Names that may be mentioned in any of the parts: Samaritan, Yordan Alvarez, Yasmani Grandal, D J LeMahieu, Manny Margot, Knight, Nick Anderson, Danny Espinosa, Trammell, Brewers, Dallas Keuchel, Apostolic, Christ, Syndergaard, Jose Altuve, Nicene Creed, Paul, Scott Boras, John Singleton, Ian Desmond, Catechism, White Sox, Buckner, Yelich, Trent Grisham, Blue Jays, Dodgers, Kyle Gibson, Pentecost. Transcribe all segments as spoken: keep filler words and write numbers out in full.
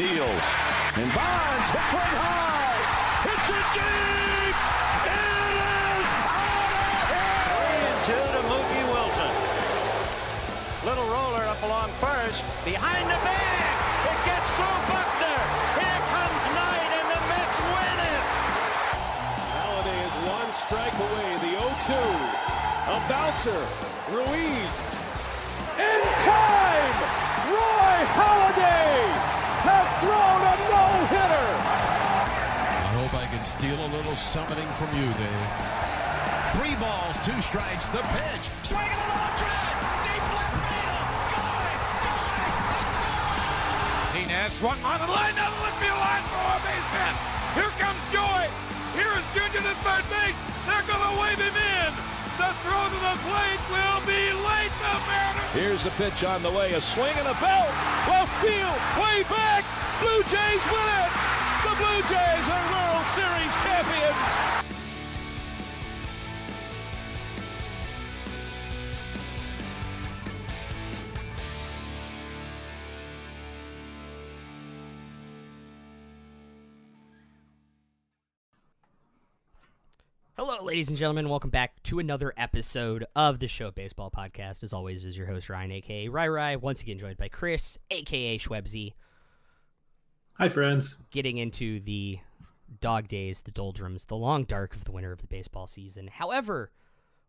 deals. And Bonds hits right high. Hits it deep. It is out of here. Three and two to Mookie Wilson. Little roller up along first. Behind the bag. It gets through Buckner. Here comes Knight, and the Mets win it. Halliday is one strike away. The oh two. A bouncer. Ruiz. In time. Roy Halladay has thrown a no-hitter. I hope I can steal a little summoning from you, Dave. Three balls, two strikes, the pitch. Swinging a long drive, deep left field. Going, going, it's gone. Martinez swung on the line, down the left field line for a base hit. Here comes Joy. Here is Junior to third base. They're going to wave him in. The throw to the plate will be late. The Mariners. Here's the pitch on the way. A swing and a belt. Left field. Way back. Blue Jays win it. The Blue Jays are World Series champions. Hello, ladies and gentlemen. Welcome back to another episode of the Show Baseball Podcast. As always, is your host, Ryan, a k a. Rai Rai, once again joined by Chris, a k a. Schwebzy. Hi, friends. Getting into the dog days, the doldrums, the long dark of the winter of the baseball season. However,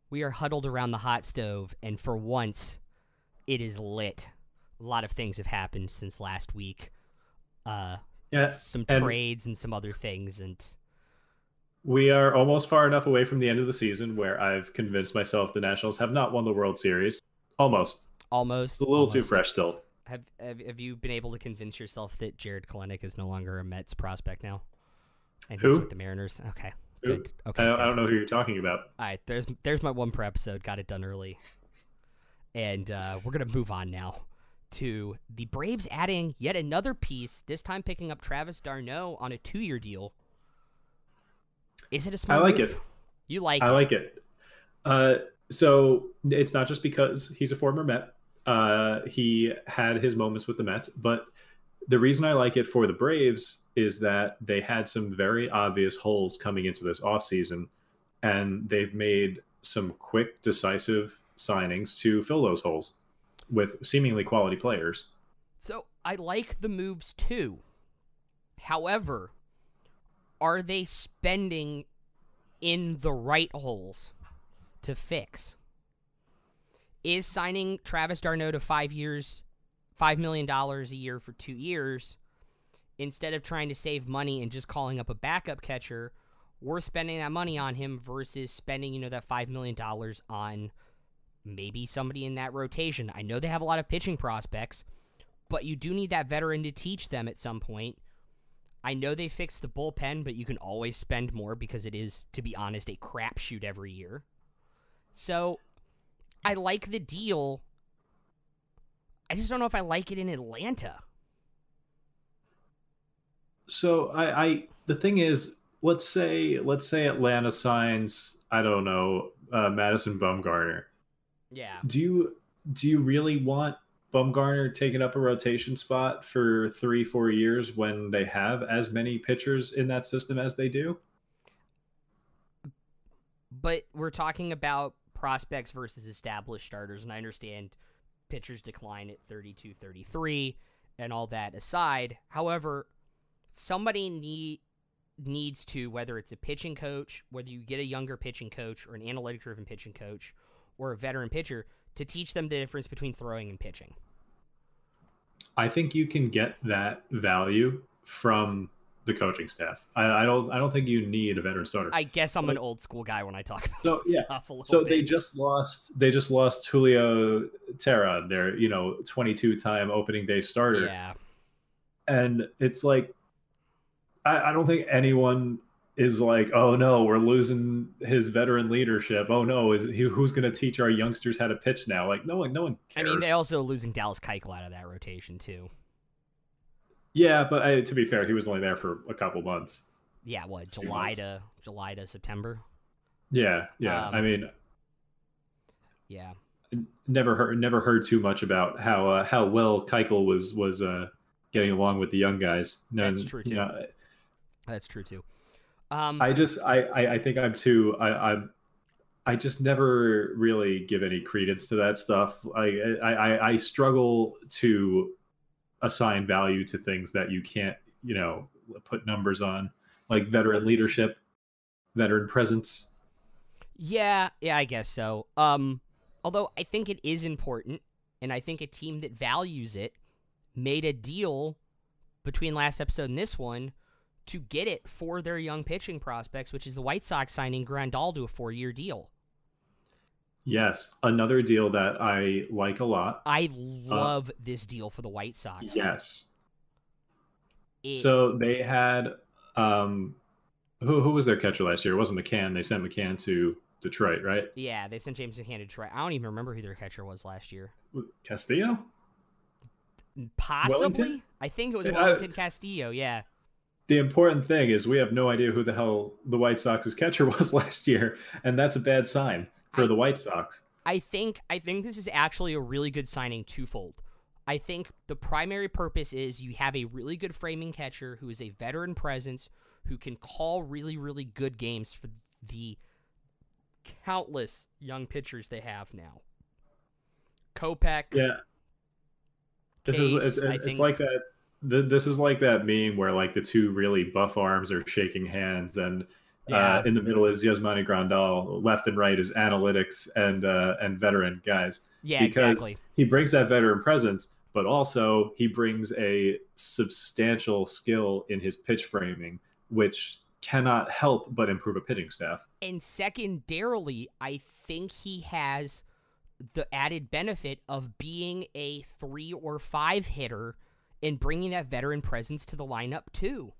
we are huddled around the hot stove, and for once, it is lit. A lot of things have happened since last week. Uh, yeah, some and- trades and some other things, and... We are almost far enough away from the end of the season where I've convinced myself the Nationals have not won the World Series. Almost. Almost. It's a little almost. too fresh still. Have, have have you been able to convince yourself that Jared Kelenic is no longer a Mets prospect now? And who? He's with the Mariners. Okay. Who? Good. Okay. I don't, I don't know who you're talking about. All right. There's there's my one per episode. Got it done early. And uh, we're going to move on now to the Braves adding yet another piece, this time picking up Travis D'Arnaud on a two-year deal. Is it a smart I like move? it. You like I it. I like it. Uh, so it's not just because he's a former Met. Uh, he had his moments with the Mets. But the reason I like it for the Braves is that they had some very obvious holes coming into this offseason. And they've made some quick, decisive signings to fill those holes with seemingly quality players. So I like the moves too. However... Are they spending in the right holes to fix? Is signing Travis D'Arnaud to five years, five million dollars a year for two years, instead of trying to save money and just calling up a backup catcher, we're spending that money on him versus spending, you know, that five million dollars on maybe somebody in that rotation. I know they have a lot of pitching prospects, but you do need that veteran to teach them at some point. I know they fixed the bullpen, but you can always spend more because it is, to be honest, a crapshoot every year. So, I like the deal. I just don't know if I like it in Atlanta. So, I, I the thing is, let's say let's say Atlanta signs, I don't know, uh, Madison Bumgarner. Yeah. Do you do you really want Bumgarner taking up a rotation spot for three, four years when they have as many pitchers in that system as they do? But we're talking about prospects versus established starters, and I understand pitchers decline at thirty-two, thirty-three, and all that aside. However, somebody need, needs to, whether it's a pitching coach, whether you get a younger pitching coach or an analytic-driven pitching coach or a veteran pitcher, to teach them the difference between throwing and pitching. I think you can get that value from the coaching staff. I, I don't. I don't think you need a veteran starter. I guess I'm but, an old school guy when I talk about so, this yeah. stuff a little so bit. So they just lost. They just lost Julio Terra, their you know twenty-two time opening day starter. Yeah, and it's like I, I don't think anyone is like, oh no, we're losing his veteran leadership. Oh no, is he, who's going to teach our youngsters how to pitch now? Like no one, no one cares. I mean, they also losing Dallas Keuchel out of that rotation too. Yeah, but I, to be fair, he was only there for a couple months. Yeah, what July months. to July to September? Yeah, yeah. Um, I mean, yeah. Never heard, never heard too much about how uh, how well Keuchel was was uh, getting along with the young guys. No, that's true too. You know, that's true too. Um, I just, I, I, I think I'm too, I, I'm, I just never really give any credence to that stuff. I, I, I struggle to assign value to things that you can't, you know, put numbers on, like veteran leadership, veteran presence. Yeah, yeah, I guess so. Um, although I think it is important, and I think a team that values it made a deal between last episode and this one to get it for their young pitching prospects, which is the White Sox signing Grandal to a four-year deal. Yes, another deal that I like a lot. I love uh, this deal for the White Sox. Yes. It... So they had um, who who was their catcher last year? It wasn't McCann. They sent McCann to Detroit, right? Yeah, they sent James McCann to Detroit. I don't even remember who their catcher was last year. Castillo? Possibly. Wellington? I think it was Wellington I... Castillo, yeah. The important thing is we have no idea who the hell the White Sox's catcher was last year, and that's a bad sign for I, the White Sox. I think I think this is actually a really good signing twofold. I think the primary purpose is you have a really good framing catcher who is a veteran presence, who can call really, really good games for the countless young pitchers they have now. Kopech. Yeah. This Case, is it's, it's, it's like that. This is like that meme where like the two really buff arms are shaking hands, and yeah. uh, in the middle is Yasmani Grandal. Left and right is analytics and uh, and veteran guys. Yeah, because exactly. He brings that veteran presence, but also he brings a substantial skill in his pitch framing, which cannot help but improve a pitching staff. And secondarily, I think he has the added benefit of being a three or five hitter and bringing that veteran presence to the lineup, too.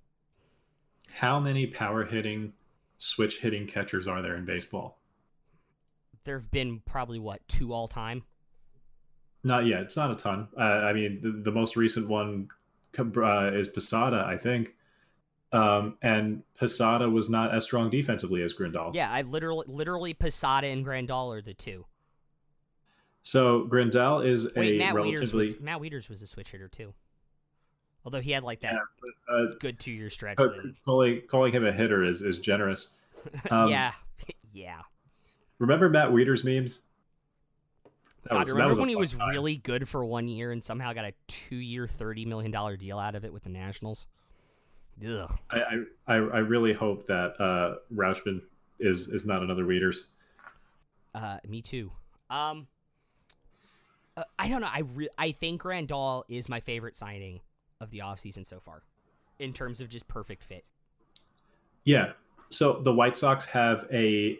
How many power-hitting, switch-hitting catchers are there in baseball? There have been probably, what, two all-time? Not yet. It's not a ton. Uh, I mean, the, the most recent one uh, is Posada, I think. Um, and Posada was not as strong defensively as Grandal. Yeah, I literally, literally Posada and Grandal are the two. So Grandal is Wait, a Matt relatively... Wieters was, Matt Wieters was a switch-hitter, too. Although he had like that yeah, but, uh, good two-year stretch. Uh, calling, calling him a hitter is, is generous. Um, yeah. Yeah. Remember Matt Wieters' memes? That God, was, remember that was when he was time. really good for one year and somehow got a two-year, thirty million dollars deal out of it with the Nationals? Ugh. I I, I, I really hope that uh, Rutschman is, is not another Wieters. Uh, me too. Um, uh, I don't know. I, re- I think Grandal is my favorite signing of the offseason so far in terms of just perfect fit. Yeah. So the White Sox have a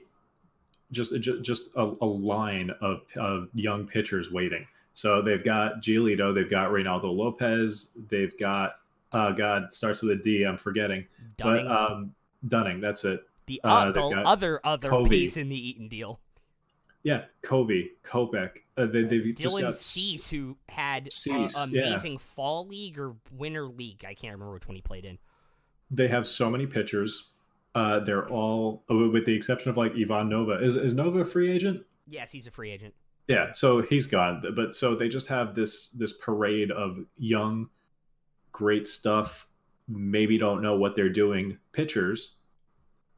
just just, just a, a line of, of young pitchers waiting. So they've got Giolito, they've got Reynaldo Lopez, they've got uh God starts with a D, I'm forgetting. Dunning. But um Dunning, that's it. The uh, other other other Kobe. piece in the Eaton deal. Yeah, Kobe, Kopech. Uh, they, Dylan just got... Cease, who had Cease, uh, amazing yeah. fall league or winter league. I can't remember which one he played in. They have so many pitchers. Uh, they're all, with the exception of like Ivan Nova. Is is Nova a free agent? Yes, he's a free agent. Yeah, so he's gone. But so they just have this this parade of young, great stuff. Maybe don't know what they're doing pitchers,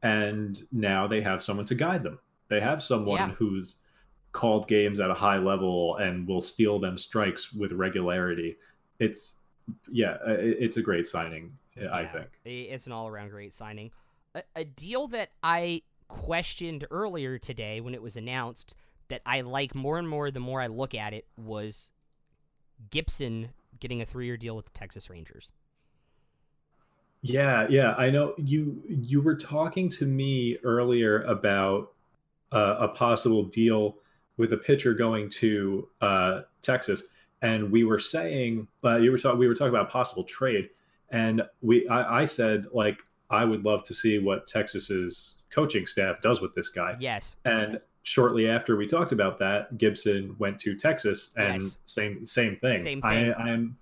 and now they have someone to guide them. They have someone yeah. who's called games at a high level and will steal them strikes with regularity. It's, yeah, it's a great signing, yeah, I think. It's an all-around great signing. A, a deal that I questioned earlier today when it was announced that I like more and more the more I look at it was Gibson getting a three-year deal with the Texas Rangers. Yeah, yeah, I know. You, you were talking to me earlier about Uh, a possible deal with a pitcher going to uh, Texas, and we were saying uh, you were talking we were talking about a possible trade, and we I, I said like I would love to see what Texas's coaching staff does with this guy. Yes. And yes. shortly after we talked about that, Gibson went to Texas, and yes. same same thing. Same thing. I, I'm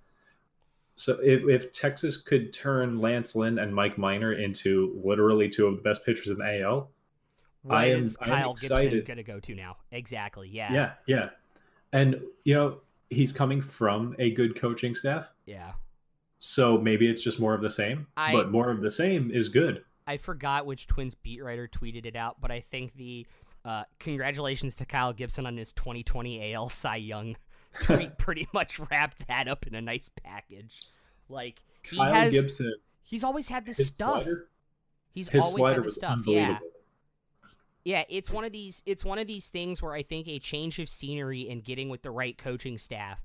so if, if Texas could turn Lance Lynn and Mike Minor into literally two of the best pitchers in the A L. Where I am, is Kyle I'm Gibson going to go to now? Exactly, yeah. Yeah, yeah. And, you know, he's coming from a good coaching staff. Yeah. So maybe it's just more of the same, I, but more of the same is good. I forgot which Twins beat writer tweeted it out, but I think the uh, congratulations to Kyle Gibson on his twenty twenty A L Cy Young tweet pretty much wrapped that up in a nice package. Like he Kyle has, Gibson, he's always had this his stuff. Slider, he's his always slider had this was stuff. Yeah, yeah. It's one of these. It's one of these things where I think a change of scenery and getting with the right coaching staff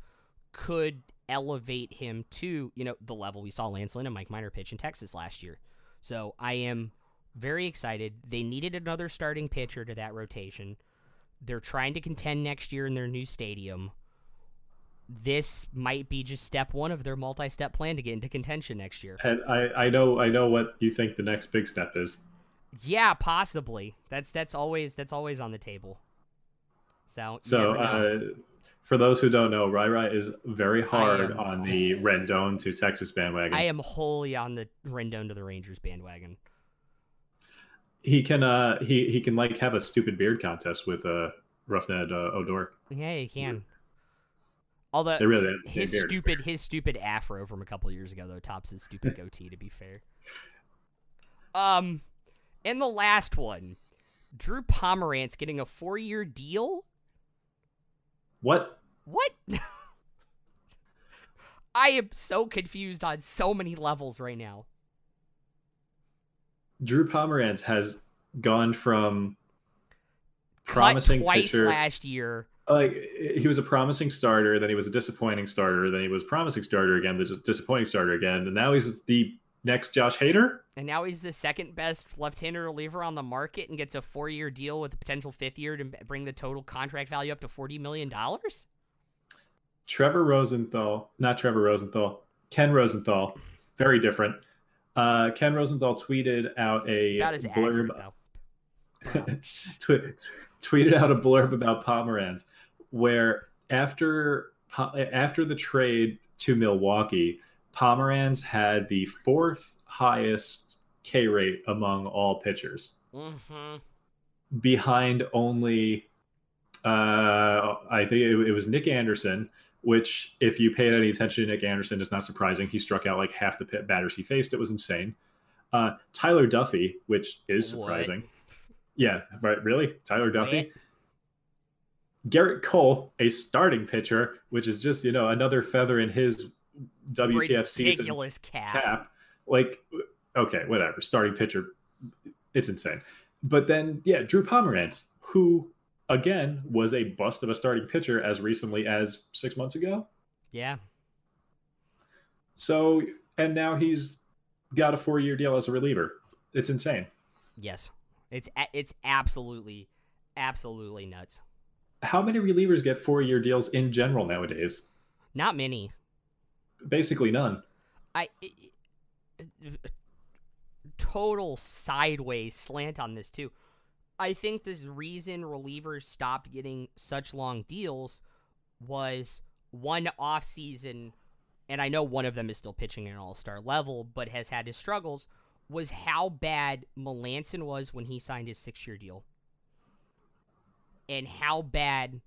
could elevate him to, you know, the level we saw Lance Lynn and Mike Minor pitch in Texas last year. So I am very excited. They needed another starting pitcher to that rotation. They're trying to contend next year in their new stadium. This might be just step one of their multi-step plan to get into contention next year. And I, I know I know what you think the next big step is. Yeah, possibly. That's that's always that's always on the table. So So uh for those who don't know, Rai Rai is very hard am, on the Rendon to Texas bandwagon. I am wholly on the Rendon to the Rangers bandwagon. He can, uh, he he can like have a stupid beard contest with uh, Roughneck uh, Odor. Yeah, he can. Yeah. Although really his stupid his stupid afro from a couple years ago though tops his stupid goatee. To be fair, um, and the last one, Drew Pomeranz getting a four-year deal. What? What? I am so confused on so many levels right now. Drew Pomeranz has gone from promising Cut twice pitcher, last year. Like he was a promising starter, then he was a disappointing starter, then he was a promising starter again, then just disappointing starter again, and now he's the next Josh Hader. And now he's the second best left-handed reliever on the market and gets a four-year deal with a potential fifth year to bring the total contract value up to forty million dollars. Trevor Rosenthal, not Trevor Rosenthal, Ken Rosenthal, very different. Uh, Ken Rosenthal tweeted out a blurb. Accurate, t- tweeted out a blurb about Pomeranz, where after after the trade to Milwaukee, Pomeranz had the fourth highest K rate among all pitchers, mm-hmm. behind only uh, I think it, it was Nick Anderson. Which, if you paid any attention to Nick Anderson, is not surprising. He struck out like half the pit batters he faced. It was insane. Uh, Tyler Duffey, which is surprising. What? Yeah, right. Really? Tyler Duffey? What? Garrett Cole, a starting pitcher, which is just, you know, another feather in his W T F season ridiculous cap. cap. Like, okay, whatever. Starting pitcher. It's insane. But then, yeah, Drew Pomeranz, who... again, was a bust of a starting pitcher as recently as six months ago. Yeah. So, and now he's got a four-year deal as a reliever. It's insane. Yes. It's it's absolutely, absolutely nuts. How many relievers get four-year deals in general nowadays? Not many. Basically none. I it, it, total sideways slant on this, too. I think the reason relievers stopped getting such long deals was one offseason, and I know one of them is still pitching at an all-star level, but has had his struggles, was how bad Melanson was when he signed his six-year deal. And how bad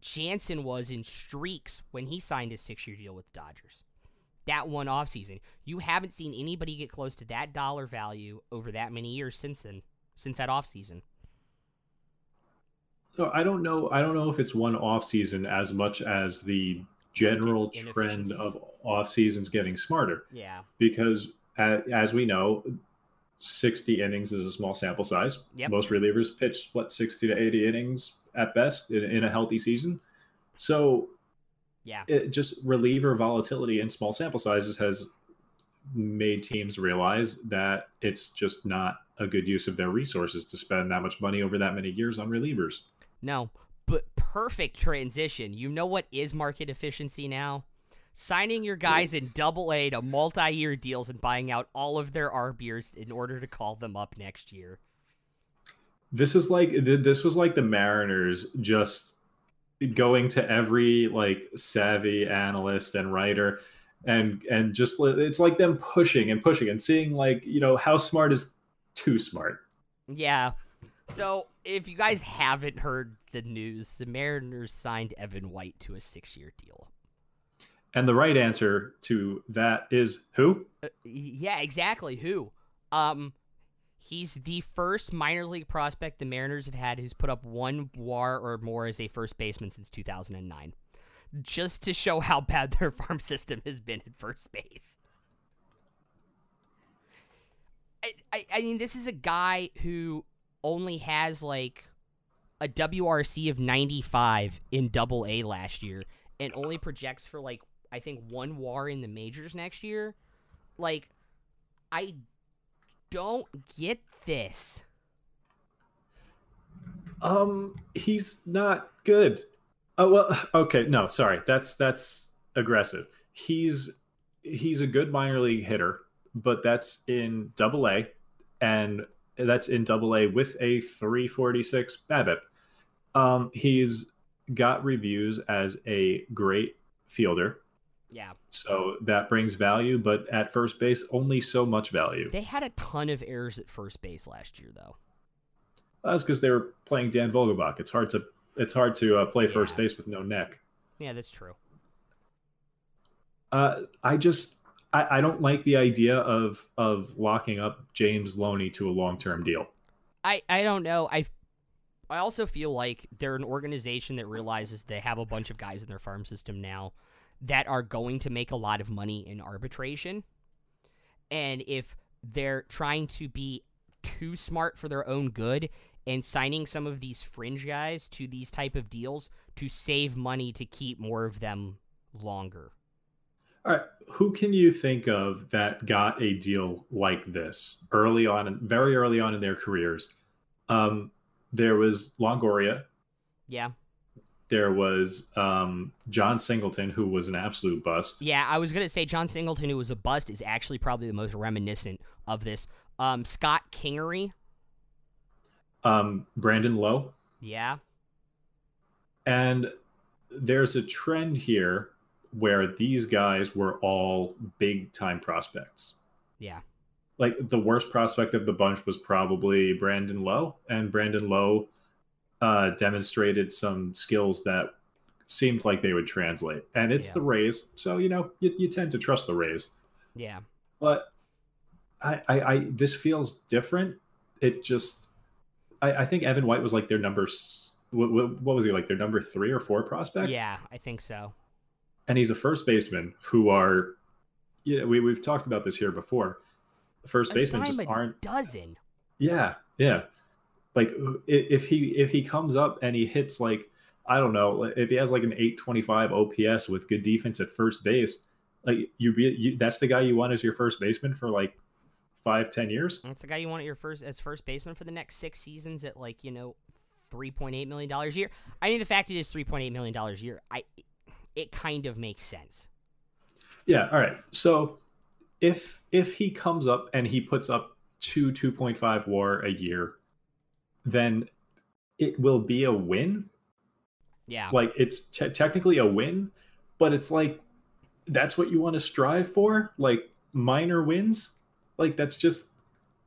Jansen was in streaks when he signed his six-year deal with the Dodgers. That one offseason. You haven't seen anybody get close to that dollar value over that many years since then, since that offseason. So I don't know. I don't know if it's one off season as much as the general trend of off seasons getting smarter. Yeah. Because as we know, sixty innings is a small sample size. Yep. Most relievers pitch what sixty to eighty innings at best in, in a healthy season. So yeah, it, just reliever volatility in small sample sizes has made teams realize that it's just not a good use of their resources to spend that much money over that many years on relievers. No, but perfect transition. You know what is market efficiency now? Signing your guys in double A to multi-year deals and buying out all of their R Bs in order to call them up next year. This is like, this was like the Mariners just going to every like savvy analyst and writer and, and just, it's like them pushing and pushing and seeing like, you know, how smart is too smart. Yeah. So, if you guys haven't heard the news, the Mariners signed Evan White to a six-year deal. And the right answer to that is who? Uh, yeah, exactly. Who? Um, he's the first minor league prospect the Mariners have had who's put up one W A R or more as a first baseman since two thousand nine. Just to show how bad their farm system has been at first base. I, I, I mean, this is a guy who only has, like, a W R C of ninety-five in Double A last year and only projects for, like, I think one W A R in the majors next year. Like, I don't get this. Um, he's not good. Oh, well, okay, no, sorry. That's that's aggressive. He's he's a good minor league hitter, but that's in Double A, and that's in Double A with a three forty-six BABIP. Um, he's got reviews as a great fielder. Yeah. So that brings value, but at first base, only so much value. They had a ton of errors at first base last year, though. That's because they were playing Dan Vogelbach. It's hard to it's hard to uh, play yeah. first base with no neck. Yeah, that's true. Uh, I just I, I don't like the idea of of locking up James Loney to a long term deal. I, I don't know. I I also feel like they're an organization that realizes they have a bunch of guys in their farm system now that are going to make a lot of money in arbitration. And if they're trying to be too smart for their own good and signing some of these fringe guys to these type of deals to save money to keep more of them longer. All right. Who can you think of that got a deal like this early on, very early on in their careers? Um, there was Longoria. Yeah. There was um, John Singleton, who was an absolute bust. Yeah, I was going to say John Singleton, who was a bust, is actually probably the most reminiscent of this. Um, Scott Kingery. Um, Brandon Lowe. Yeah. And there's a trend here where these guys were all big-time prospects. Yeah. Like, the worst prospect of the bunch was probably Brandon Lowe, and Brandon Lowe Uh, demonstrated some skills that seemed like they would translate. And it's yeah. the Rays, so, you know, you, you tend to trust the Rays. Yeah. But I, I, I this feels different. It just, I, I think Evan White was like their number, what, what was he, like their number three or four prospect? Yeah, I think so. And he's a first baseman who are, yeah, we, we've talked about this here before. First basemen just aren't. A dozen. Yeah, yeah. Like, if he if he comes up and he hits, like, I don't know, if he has like an eight twenty-five O P S with good defense at first base, like, you be you, that's the guy you want as your first baseman for like five ten years. That's the guy you want at your first as first baseman for the next six seasons at, like, you know, three point eight million dollars a year. I mean, the fact it is three point eight million dollars a year, I it kind of makes sense. Yeah. All right. So if if he comes up and he puts up two two point five W A R a year, then it will be a win. Yeah. Like, it's te- technically a win, but it's like, that's what you want to strive for? Like, minor wins? Like, that's just,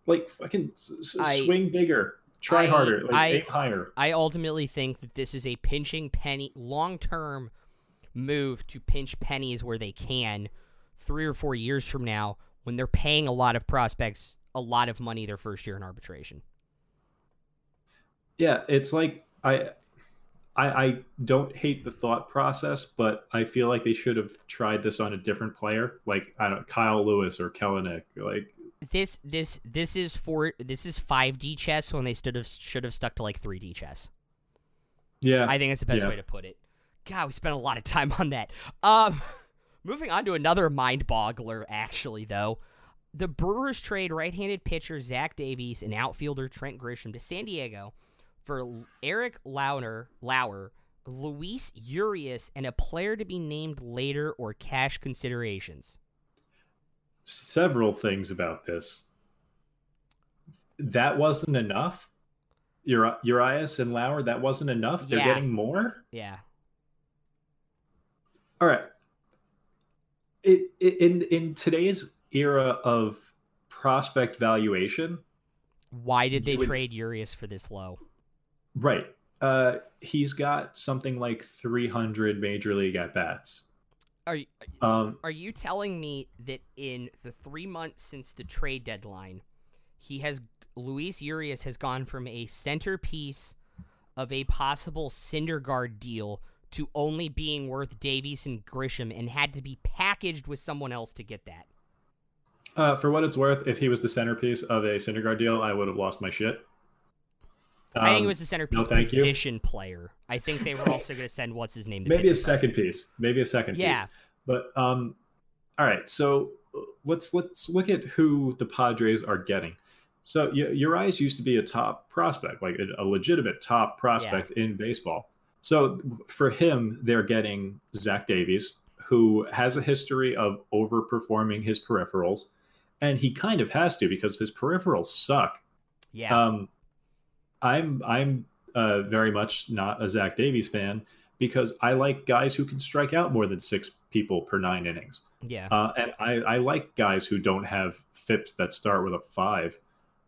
like, fucking s- I, swing bigger, try I, harder, like, I, aim higher. I ultimately think that this is a pinching penny, long-term move to pinch pennies where they can three or four years from now when they're paying a lot of prospects a lot of money their first year in arbitration. Yeah, it's like I, I, I don't hate the thought process, but I feel like they should have tried this on a different player, like, I don't, Kyle Lewis or Kelenic. Like, this, this, this is for this is five D chess when they should have should have stuck to like three D chess. Yeah, I think that's the best yeah. way to put it. God, we spent a lot of time on that. Um, moving on to another mind boggler, actually, though. The Brewers trade right-handed pitcher Zach Davies and outfielder Trent Grisham to San Diego for Eric Lauer, Lauer, Luis Urias, and a player to be named later or cash considerations. Several things about this. That wasn't enough. Uri- Urias and Lauer, that wasn't enough. They're yeah. getting more? Yeah. All right. It, it in in today's era of prospect valuation, why did they would... trade Urias for this low? Right. Uh, he's got something like three hundred major league at-bats. Are you, um, are you telling me that in the three months since the trade deadline, he has Luis Urias has gone from a centerpiece of a possible Syndergaard deal to only being worth Davies and Grisham and had to be packaged with someone else to get that? Uh, for what it's worth, if he was the centerpiece of a Syndergaard deal, I would have lost my shit. Um, I think it was the centerpiece no, position you. player. I think they were also going to send what's his name. To Maybe a second piece. Maybe a second yeah. piece. Yeah. But um, all right. So let's let's look at who the Padres are getting. So Urias used to be a top prospect, like a, a legitimate top prospect yeah. in baseball. So for him, they're getting Zach Davies, who has a history of overperforming his peripherals, and he kind of has to because his peripherals suck. Yeah. Um, I'm I'm uh, very much not a Zach Davies fan because I like guys who can strike out more than six people per nine innings. Yeah. Uh, and I, I like guys who don't have F I Ps that start with a five.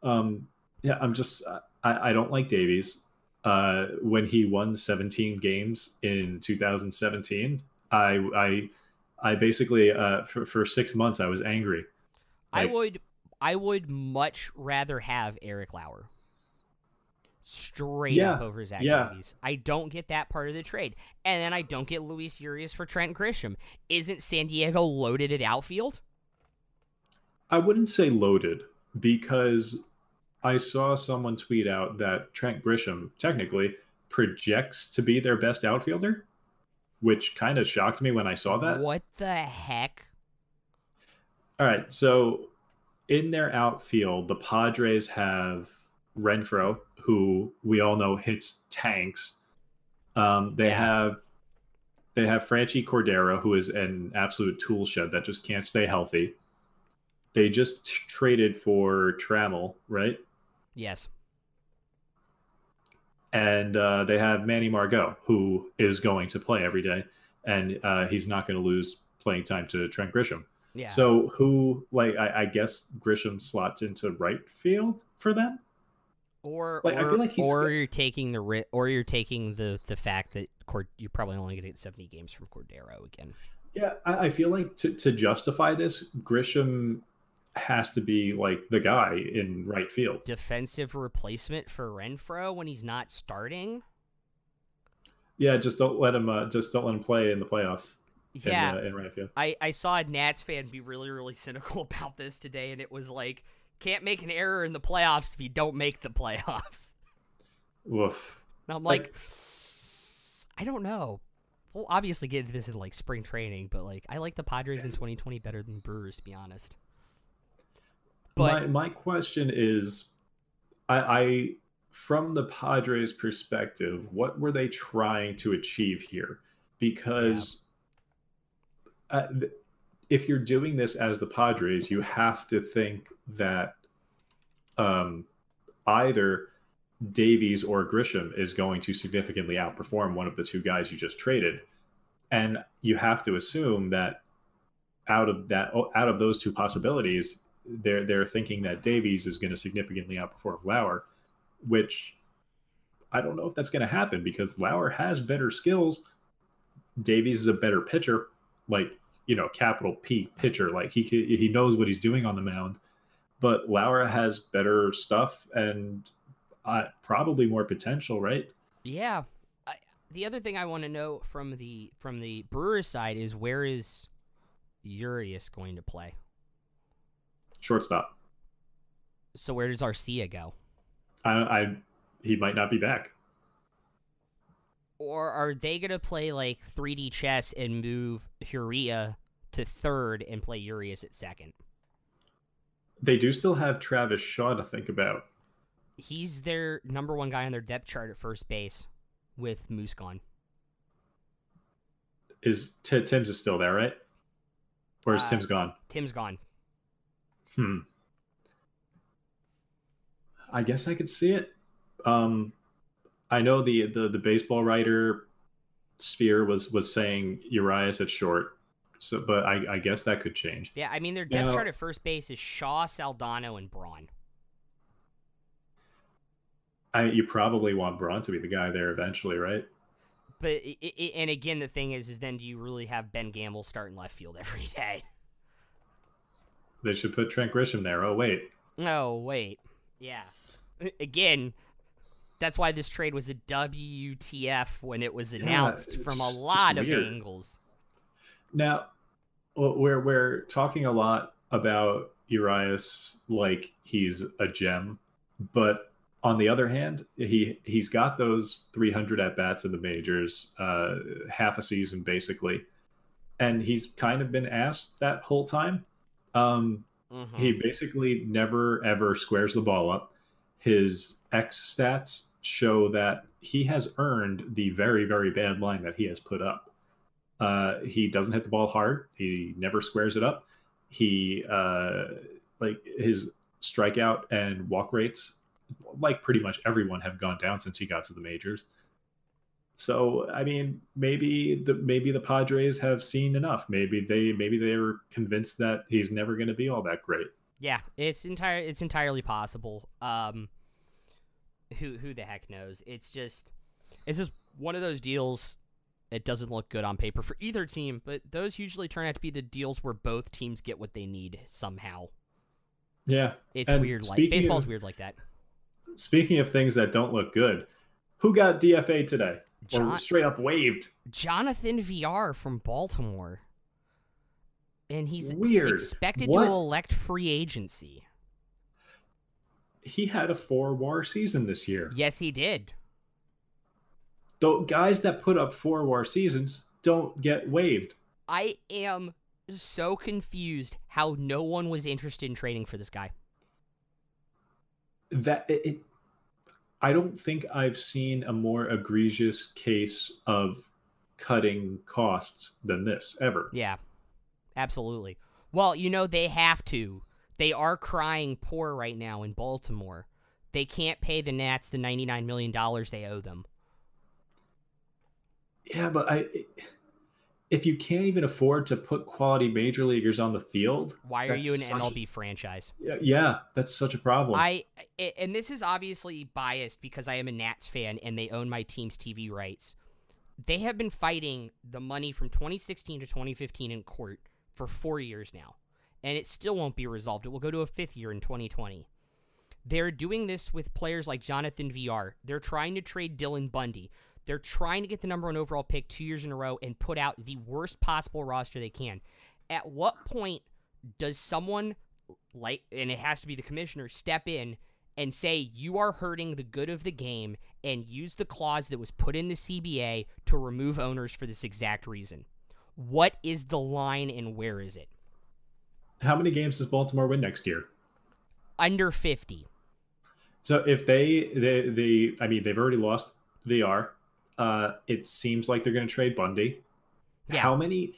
Um, yeah, I'm just I, I don't like Davies. Uh, when he won seventeen games in two thousand seventeen, I I I basically uh, for for six months I was angry. Like, I would I would much rather have Eric Lauer. Straight yeah, up over Zach yeah. Davies. I don't get that part of the trade. And then I don't get Luis Urias for Trent Grisham. Isn't San Diego loaded at outfield? I wouldn't say loaded because I saw someone tweet out that Trent Grisham technically projects to be their best outfielder, which kind of shocked me when I saw that. What the heck? All right, so in their outfield, the Padres have Renfroe, who we all know hits tanks. Um, they yeah. have they have Franchi Cordero, who is an absolute tool shed that just can't stay healthy. They just t- traded for Trammell, right? Yes. And uh, they have Manny Margot, who is going to play every day, and uh, he's not going to lose playing time to Trent Grisham. Yeah. So who, like, I, I guess Grisham slots into right field for them. Or like, or, I feel like he's or you're taking the ri- or you're taking the, the fact that Cord- you're probably only going to get seventy games from Cordero again. Yeah, I, I feel like to, to justify this, Grisham has to be like the guy in right field. Defensive replacement for Renfroe when he's not starting. Yeah, just don't let him. Uh, just don't let him play in the playoffs. Yeah, in, uh, in right field. I, I saw a Nats fan be really really cynical about this today, and it was like, can't make an error in the playoffs if you don't make the playoffs. Woof. And I'm like, like, I don't know. We'll obviously get into this in like spring training, but like I like the Padres yes. in twenty twenty better than Brewers, to be honest. But my, my question is, I, I from the Padres' perspective, what were they trying to achieve here? Because yeah. uh, th- if you're doing this as the Padres, you have to think that um, either Davies or Grisham is going to significantly outperform one of the two guys you just traded. And you have to assume that out of that, out of those two possibilities, they're, they're thinking that Davies is going to significantly outperform Lauer, which I don't know if that's going to happen because Lauer has better skills. Davies is a better pitcher. Like, you know, capital P pitcher, like he he knows what he's doing on the mound, but Lauer has better stuff and uh, probably more potential, right? Yeah. I, the other thing I want to know from the from the Brewers side is where is Urias going to play? Shortstop. So where does Arcia go? I, I he might not be back. Or are they going to play, like, three D chess and move Huria to third and play Urias at second? They do still have Travis Shaw to think about. He's their number one guy on their depth chart at first base with Moose gone. Is T- Tim's is still there, right? Or is uh, Tim's gone? Tim's gone. Hmm. I guess I could see it. Um... I know the, the, the baseball writer sphere was, was saying Urias at short, so but I, I guess that could change. Yeah, I mean, their depth now, chart at first base is Shaw, Saldano, and Braun. I, you probably want Braun to be the guy there eventually, right? But it, it, and again, the thing is, is then do you really have Ben Gamble starting left field every day? They should put Trent Grisham there. Oh wait. Oh wait. Yeah. Again, that's why this trade was a W T F when it was announced, yeah, from just, a lot of weird angles. Now, we're we're talking a lot about Urias like he's a gem, but on the other hand, he he's got those three hundred at bats in the majors, uh, half a season basically, and he's kind of been asked that whole time. Um, mm-hmm. He basically never ever squares the ball up. His X stats show that he has earned the very very bad line that he has put up. Uh, he doesn't hit the ball hard. He never squares it up. He uh, like his strikeout and walk rates, like pretty much everyone, have gone down since he got to the majors. So I mean, maybe the maybe the Padres have seen enough. Maybe they maybe they were convinced that he's never going to be all that great. Yeah, it's entire it's entirely possible. Um, who who the heck knows? It's just it's just one of those deals. It doesn't look good on paper for either team, but those usually turn out to be the deals where both teams get what they need somehow. Yeah. It's and weird. Like baseball's of, weird like that. Speaking of things that don't look good, who got D F A today? John, or straight up waived? Jonathan V R from Baltimore. And he's weird. expected what? to elect free agency. He had a four W A R season this year. Yes, he did. So guys that put up four W A R seasons don't get waived. I am so confused how no one was interested in trading for this guy. That it, it, I don't think I've seen a more egregious case of cutting costs than this ever. Yeah, absolutely. Well, you know, they have to. They are crying poor right now in Baltimore. They can't pay the Nats the ninety-nine million dollars they owe them. Yeah, but I, if you can't even afford to put quality major leaguers on the field, why are you an M L B a, franchise? Yeah, yeah, that's such a problem. I and this is obviously biased because I am a Nats fan and they own my team's T V rights. They have been fighting the money from twenty sixteen to twenty fifteen in court for four years now, and it still won't be resolved. It will go to a fifth year in twenty twenty. They're doing this with players like Jonathan V R. They're trying to trade Dylan Bundy. They're trying to get the number one overall pick two years in a row and put out the worst possible roster they can. At what point does someone, like, and it has to be the commissioner, step in and say, you are hurting the good of the game, and use the clause that was put in the C B A to remove owners for this exact reason? What is the line and where is it? How many games does Baltimore win next year? Under fifty. So if they, they, they I mean, they've already lost V R. Uh, it seems like they're going to trade Bundy. Yeah. How many?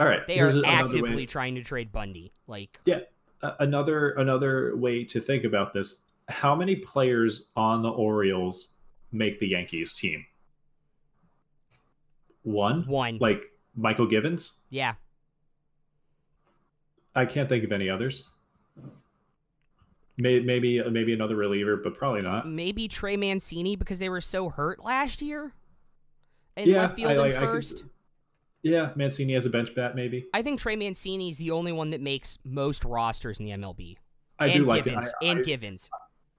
All right. They are actively trying to trade Bundy. Like, yeah. Uh, another another way to think about this: how many players on the Orioles make the Yankees team? One. One. Like Michael Givens. Yeah. I can't think of any others. Maybe maybe another reliever, but probably not. Maybe Trey Mancini because they were so hurt last year in yeah, left field I, and I, first. I could, yeah, Mancini has a bench bat, maybe. I think Trey Mancini is the only one that makes most rosters in the M L B. I and do like Givens, I, I, and Givens.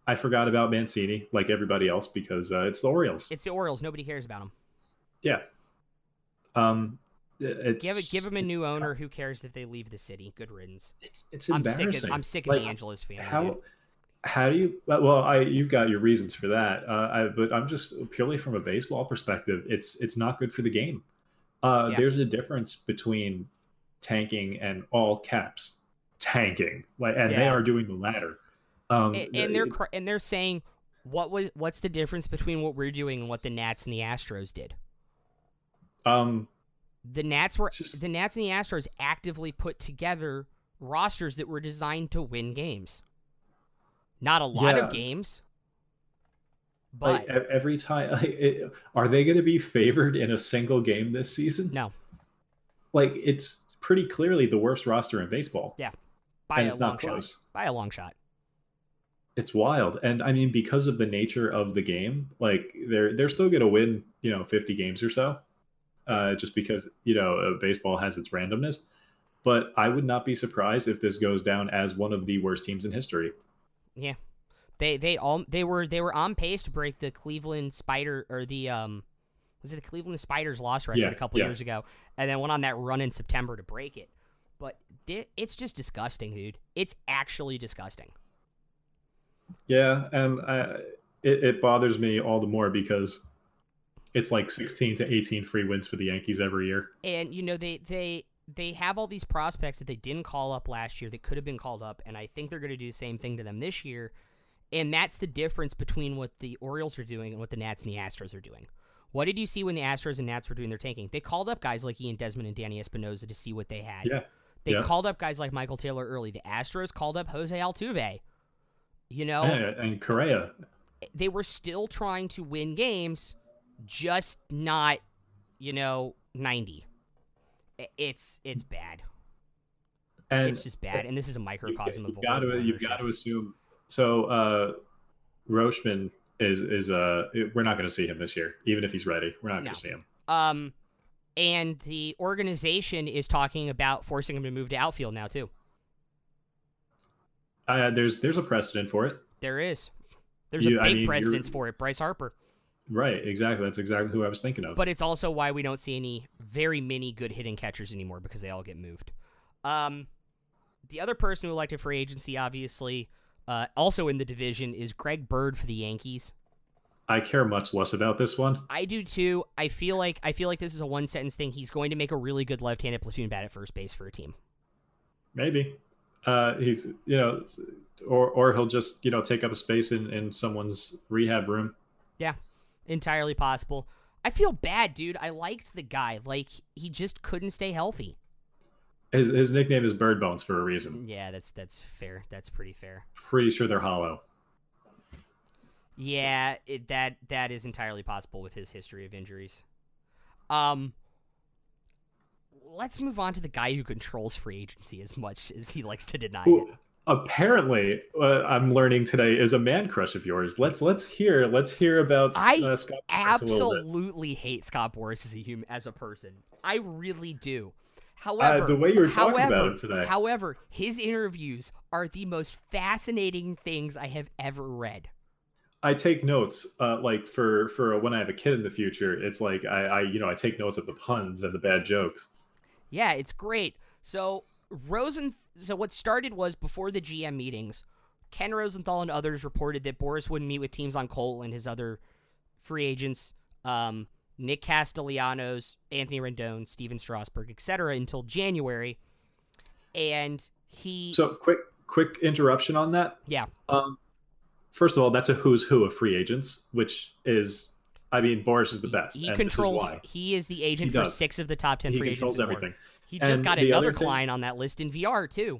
I, I forgot about Mancini, like everybody else, because uh, it's the Orioles. It's the Orioles. Nobody cares about them. Yeah. Um. It's, give it, give him a new owner. Tough. Who cares if they leave the city? Good riddance. It's, it's embarrassing. I'm sick of, I'm sick of like, the Angelos family. How dude. how do you? Well, I you've got your reasons for that. Uh, I but I'm just purely from a baseball perspective. It's it's not good for the game. Uh, yeah. There's a difference between tanking and all caps tanking. Like, and yeah. they are doing the latter. Um, and, and they're it, and they're saying what was what's the difference between what we're doing and what the Nats and the Astros did? Um. The Nats were just, the Nats and the Astros actively put together rosters that were designed to win games. Not a lot yeah. of games, but like, every time, like, it, are they going to be favored in a single game this season? No. Like, it's pretty clearly the worst roster in baseball. Yeah, by and a it's long not shot. Close. By a long shot. It's wild. And I mean, because of the nature of the game, like they're, they're still going to win, you know, fifty games or so, uh, just because, you know, baseball has its randomness, but I would not be surprised if this goes down as one of the worst teams in history. Yeah. They, they all, they were, they were on pace to break the Cleveland Spider or the, um, was it the Cleveland Spiders loss record yeah, a couple yeah. years ago, and then went on that run in September to break it. But it's just disgusting, dude. It's actually disgusting. Yeah, and I, it, it bothers me all the more because it's like sixteen to eighteen free wins for the Yankees every year. And, you know, they, they, they have all these prospects that they didn't call up last year that could have been called up, and I think they're going to do the same thing to them this year. And that's the difference between what the Orioles are doing and what the Nats and the Astros are doing. What did you see when the Astros and Nats were doing their tanking? They called up guys like Ian Desmond and Danny Espinosa to see what they had. Yeah. They yeah. called up guys like Michael Taylor early. The Astros called up Jose Altuve, you know? And, and Correa. They were still trying to win games, just not, you know, ninety. It's it's bad. And it's just bad. And this is a microcosm you, of got to, You've got to assume. So uh, Rutschman... Is is uh we're not going to see him this year, even if he's ready. We're not no. going to see him. Um, and the organization is talking about forcing him to move to outfield now too. Uh, there's there's a precedent for it. There is. There's you, a big I mean, precedent for it. Bryce Harper. Right, exactly. That's exactly who I was thinking of. But it's also why we don't see any very many good hitting catchers anymore because they all get moved. Um, the other person who elected free agency, obviously. Uh, also in the division is Greg Bird for the Yankees. I care much less about this one. I do too. I feel like I feel like this is a one sentence thing. He's going to make a really good left-handed platoon bat at first base for a team. Maybe. Uh, he's you know, or or he'll just you know take up a space in, in someone's rehab room. Yeah, entirely possible. I feel bad, dude. I liked the guy. Like he just couldn't stay healthy. His his nickname is Bird Bones for a reason. Yeah, that's that's fair. That's pretty fair. Pretty sure they're hollow. Yeah, it, that that is entirely possible with his history of injuries. Um, let's move on to the guy who controls free agency as much as he likes to deny Ooh, it. Apparently, uh, I'm learning today is a man crush of yours. Let's let's hear let's hear about. Uh, I Scott absolutely hate Scott Boras as a human as a person. I really do. However, uh, the way you were talking however, about it today. However, his interviews are the most fascinating things I have ever read. I take notes, uh, like for for when I have a kid in the future. It's like I, I, you know, I take notes of the puns and the bad jokes. Yeah, it's great. So Rosen, so what started was before the G M meetings, Ken Rosenthal and others reported that Boras wouldn't meet with teams on Cole and his other free agents. Um, Nick Castellanos, Anthony Rendon, Steven Strasburg, et cetera, until January, and he. So quick, quick interruption on that. Yeah. Um, first of all, that's a who's who of free agents, which is, I mean, Boras is the best. He, he and controls. This is why. He is the agent for six of the top ten he free agents. He controls everything. He just and got another client thing, on that list in V R too.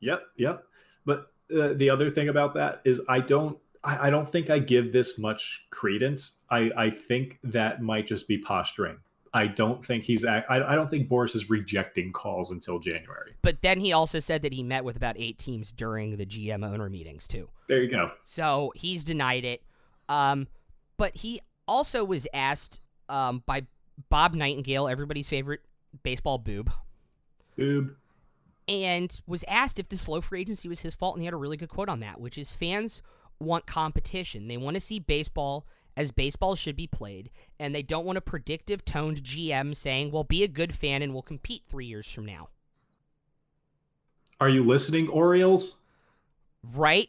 Yep, yep. But uh, the other thing about that is, I don't. I don't think I give this much credence. I, I think that might just be posturing. I don't think he's. I, I don't think Boras is rejecting calls until January. But then he also said that he met with about eight teams during the G M owner meetings too. There you go. So he's denied it. Um, but he also was asked um, by Bob Nightingale, everybody's favorite baseball boob. Boob. And was asked if the slow free agency was his fault, and he had a really good quote on that, which is fans want competition. They want to see baseball as baseball should be played, and they don't want a predictive toned G M saying, well, be a good fan and we'll compete three years from now. Are you listening, Orioles? Right.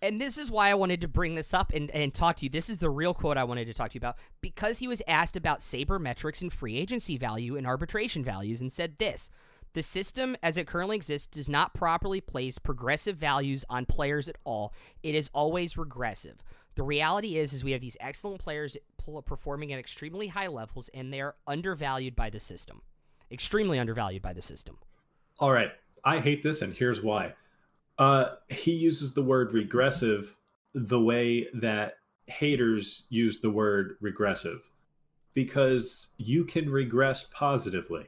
And this is why I wanted to bring this up and, and talk to you. This is the real quote I wanted to talk to you about, because he was asked about sabermetrics and free agency value and arbitration values and said this: the system as it currently exists does not properly place progressive values on players at all. It is always regressive. The reality is, is we have these excellent players performing at extremely high levels, and they are undervalued by the system. Extremely undervalued by the system. All right. I hate this, and here's why. Uh, he uses the word regressive the way that haters use the word regressive, because you can regress positively.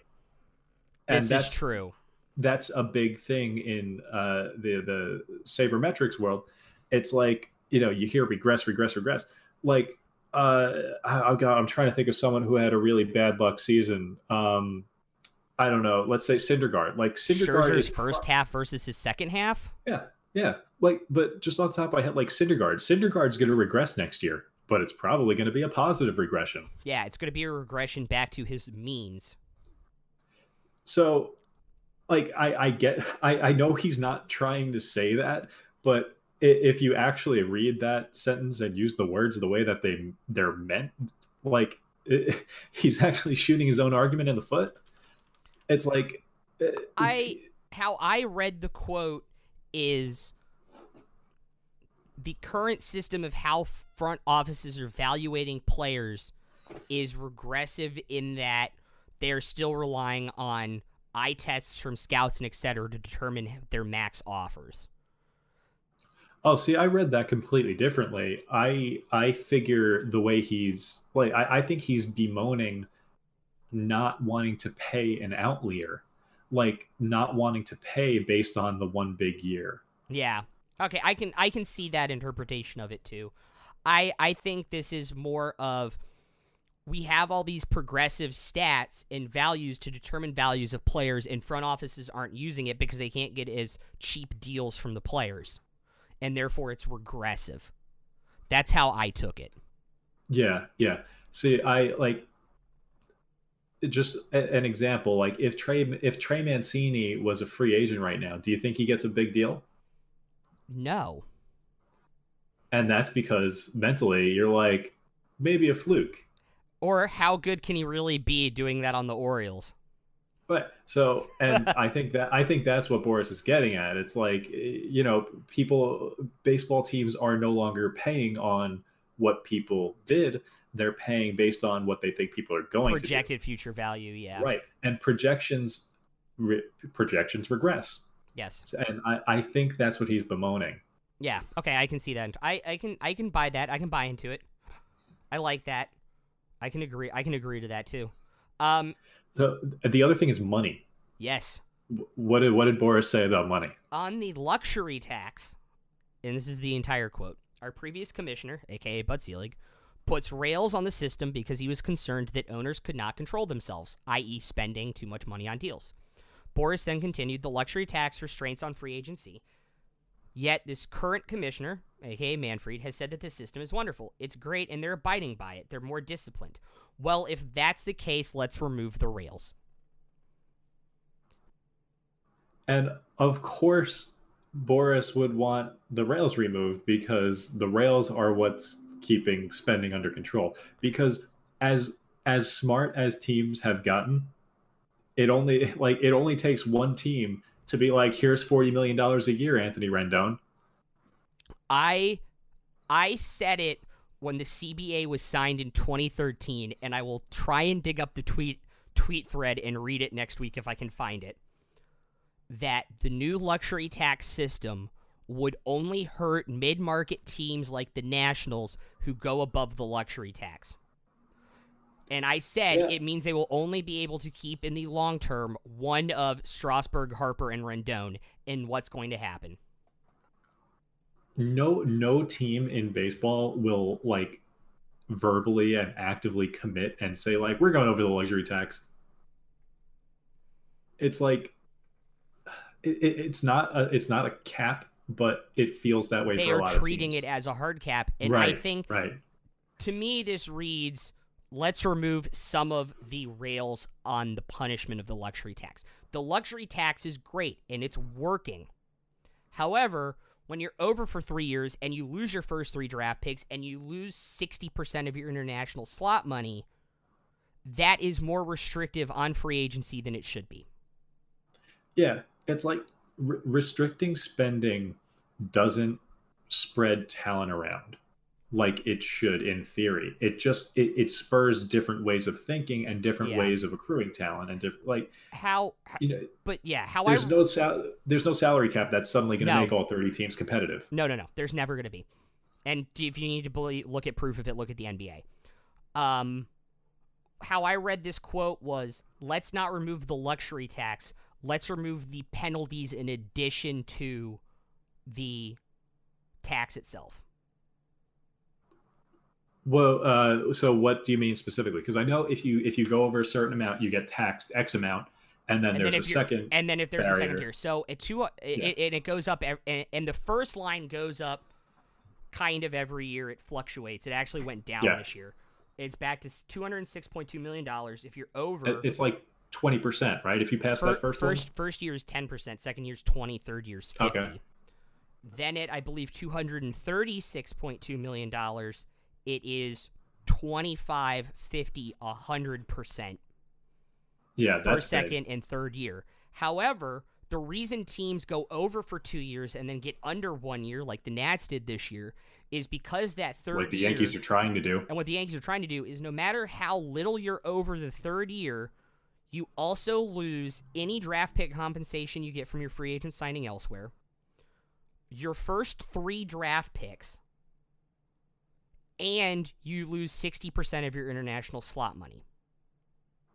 And this is true. that's a big thing in uh, the the sabermetrics world. It's like, you know, you hear regress, regress, regress. Like, uh, I, got, I'm trying to think of someone who had a really bad luck season. Um, I don't know. Let's say Syndergaard. Like Syndergaard Scherzer's is first far- half versus his second half. Yeah, yeah. Like, but just on top, I had like Syndergaard. Syndergaard's going to regress next year, but it's probably going to be a positive regression. Yeah, it's going to be a regression back to his means. So, like, I, I get, I, I know he's not trying to say that, but if you actually read that sentence and use the words the way that they they're meant, like it, he's actually shooting his own argument in the foot. It's like I how I read the quote is the current system of how front offices are evaluating players is regressive in that they're still relying on eye tests from scouts and et cetera to determine their max offers. Oh, see, I read that completely differently. I I figure the way he's like, I, I think he's bemoaning not wanting to pay an outlier, like not wanting to pay based on the one big year. Yeah. Okay, I can I can see that interpretation of it too. I I think this is more of we have all these progressive stats and values to determine values of players, and front offices aren't using it because they can't get as cheap deals from the players. And therefore it's regressive. That's how I took it. Yeah, yeah. See, I like just a, an example. Like if Trey if Trey Mancini was a free agent right now, do you think he gets a big deal? No. And that's because mentally you're like, maybe a fluke. Or how good can he really be doing that on the Orioles? But so, and I think that I think that's what Boris is getting at. It's like, you know, people, baseball teams are no longer paying on what people did. They're paying based on what they think people are going projected to projected future value. Yeah, right. And projections, re, projections regress. Yes, and I, I think that's what he's bemoaning. Yeah. Okay, I can see that. I, I can I can buy that. I can buy into it. I like that. I can agree. I can agree to that too. Um. So the other thing is money. Yes. What did what did Boris say about money? On the luxury tax, and this is the entire quote, our previous commissioner, a k a. Bud Selig, puts rails on the system because he was concerned that owners could not control themselves, that is spending too much money on deals. Boris then continued, the luxury tax restraints on free agency. Yet this current commissioner, a k a. Manfred, has said that the system is wonderful. It's great, and they're abiding by it. They're more disciplined. Well, if that's the case, let's remove the rails. And of course, Boris would want the rails removed because the rails are what's keeping spending under control. Because as as smart as teams have gotten, it only like it only takes one team to be like, here's forty million dollars a year, Anthony Rendon. I I said it when the C B A was signed in twenty thirteen, and I will try and dig up the tweet tweet thread and read it next week if I can find it, that the new luxury tax system would only hurt mid-market teams like the Nationals who go above the luxury tax. And I said yeah. It means they will only be able to keep in the long term one of Strasburg, Harper, and Rendon, and what's going to happen. No, no team in baseball will like verbally and actively commit and say like, we're going over the luxury tax. It's like, it, it's not a, it's not a cap, but it feels that way. They for a lot of teams. They are treating it as a hard cap. And right, I think right. to me, this reads, let's remove some of the rails on the punishment of the luxury tax. The luxury tax is great and it's working. However, when you're over for three years and you lose your first three draft picks and you lose sixty percent of your international slot money, that is more restrictive on free agency than it should be. Yeah, it's like re- restricting spending doesn't spread talent around like it should in theory. It just, it, it spurs different ways of thinking and different yeah. ways of accruing talent and different, like how, you know, but yeah, how there's I, no, sal- there's no salary cap that's suddenly going to no. make all thirty teams competitive. No, no, no. There's never going to be. And if you need to believe, look at proof of it, look at the N B A. Um, how I read this quote was, let's not remove the luxury tax. let's remove the penalties in addition to the tax itself. Well, uh, so what do you mean specifically? Because I know if you if you go over a certain amount, you get taxed X amount, and then and there's then a second and then if there's barrier. a second tier, so it's two, it, yeah. it, and it goes up, and, and the first line goes up kind of every year. It fluctuates. It actually went down yeah. this year. It's back to two hundred six point two million dollars. If you're over, it's like twenty percent, right? If you pass first, that first first one? First year is ten percent, second year is twenty, third year is fifty. Okay. Then it, I believe, two hundred thirty-six point two million dollars. It is twenty-five, fifty, one hundred percent. Yeah, that's first, second, big. and third year. However, the reason teams go over for two years and then get under one year, like the Nats did this year, is because that third year... Like the year, Yankees are trying to do. And what the Yankees are trying to do is no matter how little you're over the third year, you also lose any draft pick compensation you get from your free agent signing elsewhere. Your first three draft picks... And you lose sixty percent of your international slot money.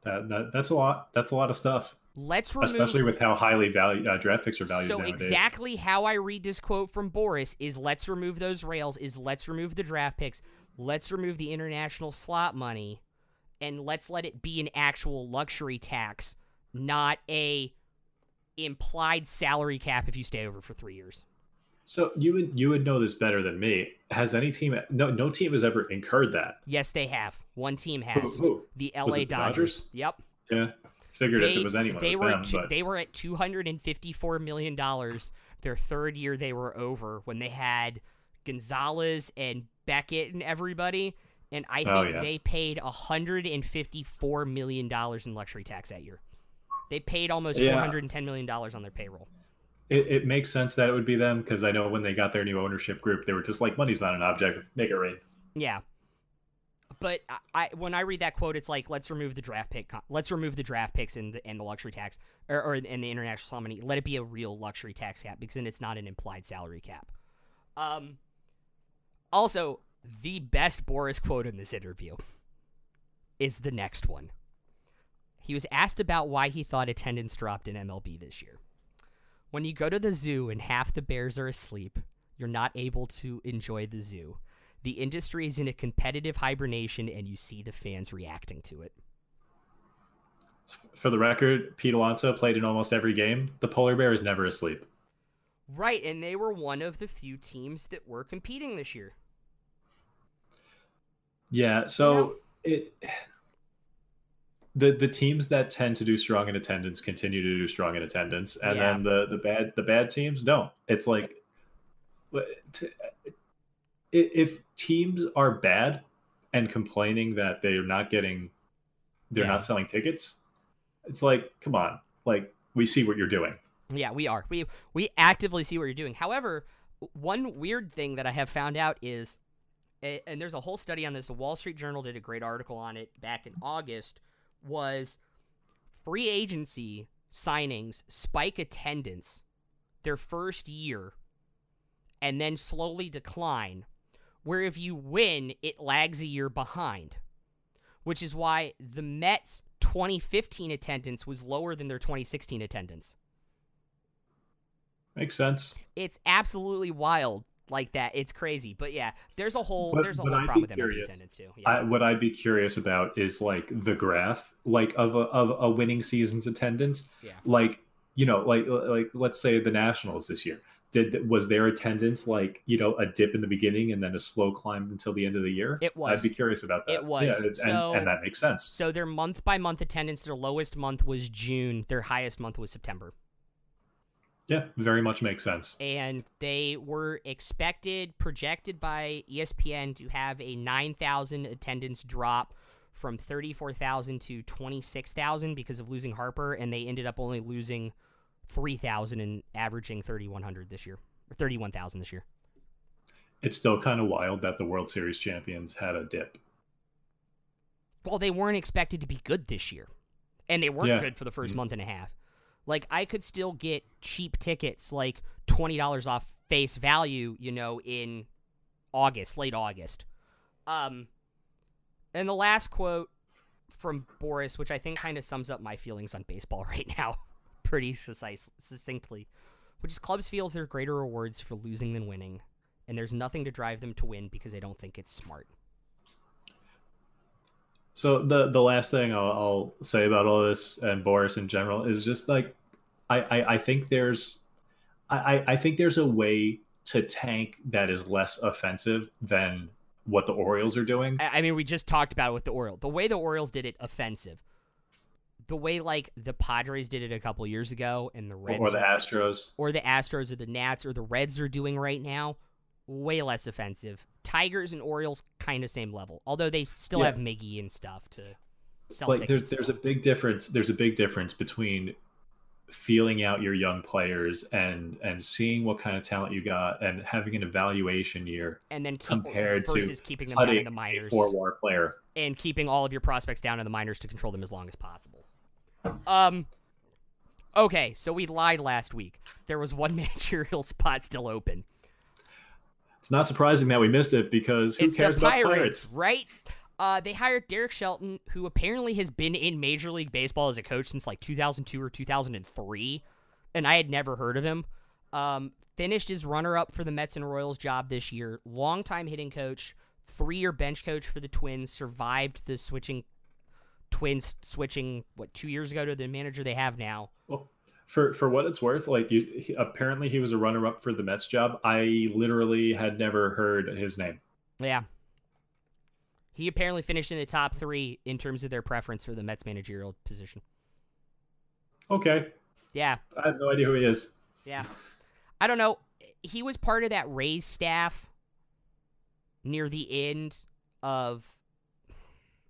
That, that that's a lot. That's a lot of stuff. Let's remove, especially with how highly valued uh, draft picks are valued so nowadays. So exactly how I read this quote from Boris is: "Let's remove those rails. Is let's remove the draft picks. Let's remove the international slot money, and let's let it be an actual luxury tax, not a implied salary cap if you stay over for three years." So you would you would know this better than me. Has any team no no team has ever incurred that? Yes, they have. One team has. Who, who? The L A was it the Dodgers? Dodgers. Yep. Yeah. Figured they, if it was anyone, they it was were them, two, but... they were at two hundred and fifty four million dollars. Their third year they were over when they had Gonzalez and Beckett and everybody, and I think oh, yeah. they paid a hundred and fifty four million dollars in luxury tax that year. They paid almost yeah. four hundred and ten million dollars on their payroll. It, it makes sense that it would be them because I know when they got their new ownership group, they were just like, money's not an object. Make it rain. Yeah. But I, I when I read that quote, it's like, let's remove the draft pick. Let's remove the draft picks and the, and the luxury tax or, or and the international money. Let it be a real luxury tax cap because then it's not an implied salary cap. Um. Also, the best Boris quote in this interview is the next one. He was asked about why he thought attendance dropped in M L B this year. When you go to the zoo and half the bears are asleep, you're not able to enjoy the zoo. The industry is in a competitive hibernation, and you see the fans reacting to it. For the record, Pete Alonso played in almost every game. The polar bear is never asleep. Right, and they were one of the few teams that were competing this year. Yeah, so you know? it... The the teams that tend to do strong in attendance continue to do strong in attendance, and yeah. then the, the bad the bad teams don't. It's like if teams are bad and complaining that they're not getting, they're yeah. not selling tickets. It's like, come on, like we see what you're doing. Yeah, we are. We we actively see what you're doing. However, one weird thing that I have found out is, and there's a whole study on this. The Wall Street Journal did a great article on it back in August. Was free agency signings spike attendance their first year and then slowly decline, where if you win, it lags a year behind, which is why the Mets' twenty fifteen attendance was lower than their twenty sixteen attendance. Makes sense. It's absolutely wild like that. It's crazy. But yeah, there's a whole but, there's a whole problem with M L B attendance too. Yeah. I, what I'd be curious about is like the graph like of a of a winning season's attendance. Yeah. Like, you know, like like let's say the Nationals this year. Did was their attendance like, you know, a dip in the beginning and then a slow climb until the end of the year? It was. I'd be curious about that. It was. Yeah, and, so, and that makes sense. So their month by month attendance, their lowest month was June, their highest month was September. Yeah, very much makes sense. And they were expected, projected by E S P N to have a nine thousand attendance drop from thirty-four thousand to twenty-six thousand because of losing Harper, and they ended up only losing three thousand and averaging thirty-one hundred this year, or thirty-one thousand this year. It's still kind of wild that the World Series champions had a dip. Well, they weren't expected to be good this year, and they weren't yeah. good for the first mm-hmm. month and a half. Like, I could still get cheap tickets, like twenty dollars off face value, you know, in August, late August. Um, and the last quote from Boris, which I think kind of sums up my feelings on baseball right now. pretty succinctly, which is clubs feel there are greater rewards for losing than winning, and there's nothing to drive them to win because they don't think it's smart. So the the last thing I'll, I'll say about all this and Boris in general is just like, I, I, I think there's I, I think there's a way to tank that is less offensive than what the Orioles are doing. I mean, we just talked about it with the Orioles. The way the Orioles did it, offensive. The way like the Padres did it a couple years ago, and the Reds or the Astros or the Astros or the Nats or the Reds are doing right now, way less offensive. Tigers and Orioles kind of same level, although they still yeah. have Miggy and stuff to sell. Like there's there's stuff. a big difference. There's a big difference between feeling out your young players and and seeing what kind of talent you got and having an evaluation year, and then keep, compared versus to keeping them down in the minors, a four-war player, and keeping all of your prospects down in the minors to control them as long as possible. Um. Okay, so we lied last week. There was one managerial spot still open. It's not surprising that we missed it because who it's cares the Pirates, about Pirates, right? Uh, they hired Derek Shelton, who apparently has been in Major League Baseball as a coach since like two thousand two or two thousand three, and I had never heard of him. Um, finished his runner-up for the Mets and Royals job this year. Longtime hitting coach, three-year bench coach for the Twins. Survived the switching Twins switching what two years ago to the manager they have now. Well, for for what it's worth, like you, he, apparently he was a runner-up for the Mets job. I literally had never heard his name. Yeah. He apparently finished in the top three in terms of their preference for the Mets managerial position. Okay. Yeah. I have no idea who he is. Yeah. I don't know. He was part of that Rays staff near the end of,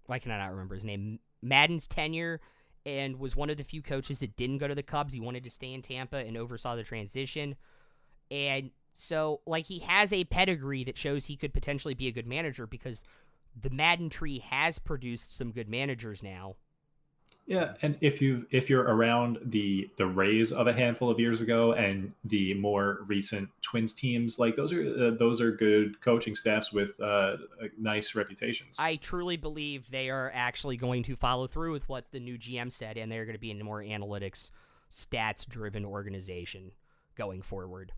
why can I not remember his name? Madden's tenure, and was one of the few coaches that didn't go to the Cubs. He wanted to stay in Tampa and oversaw the transition. And so, like, he has a pedigree that shows he could potentially be a good manager because the Madden tree has produced some good managers now. Yeah, and if you if you're around the the Rays of a handful of years ago and the more recent Twins teams, like those are uh, those are good coaching staffs with uh, nice reputations. I truly believe they are actually going to follow through with what the new G M said, and they're going to be in a more analytics, stats-driven organization going forward.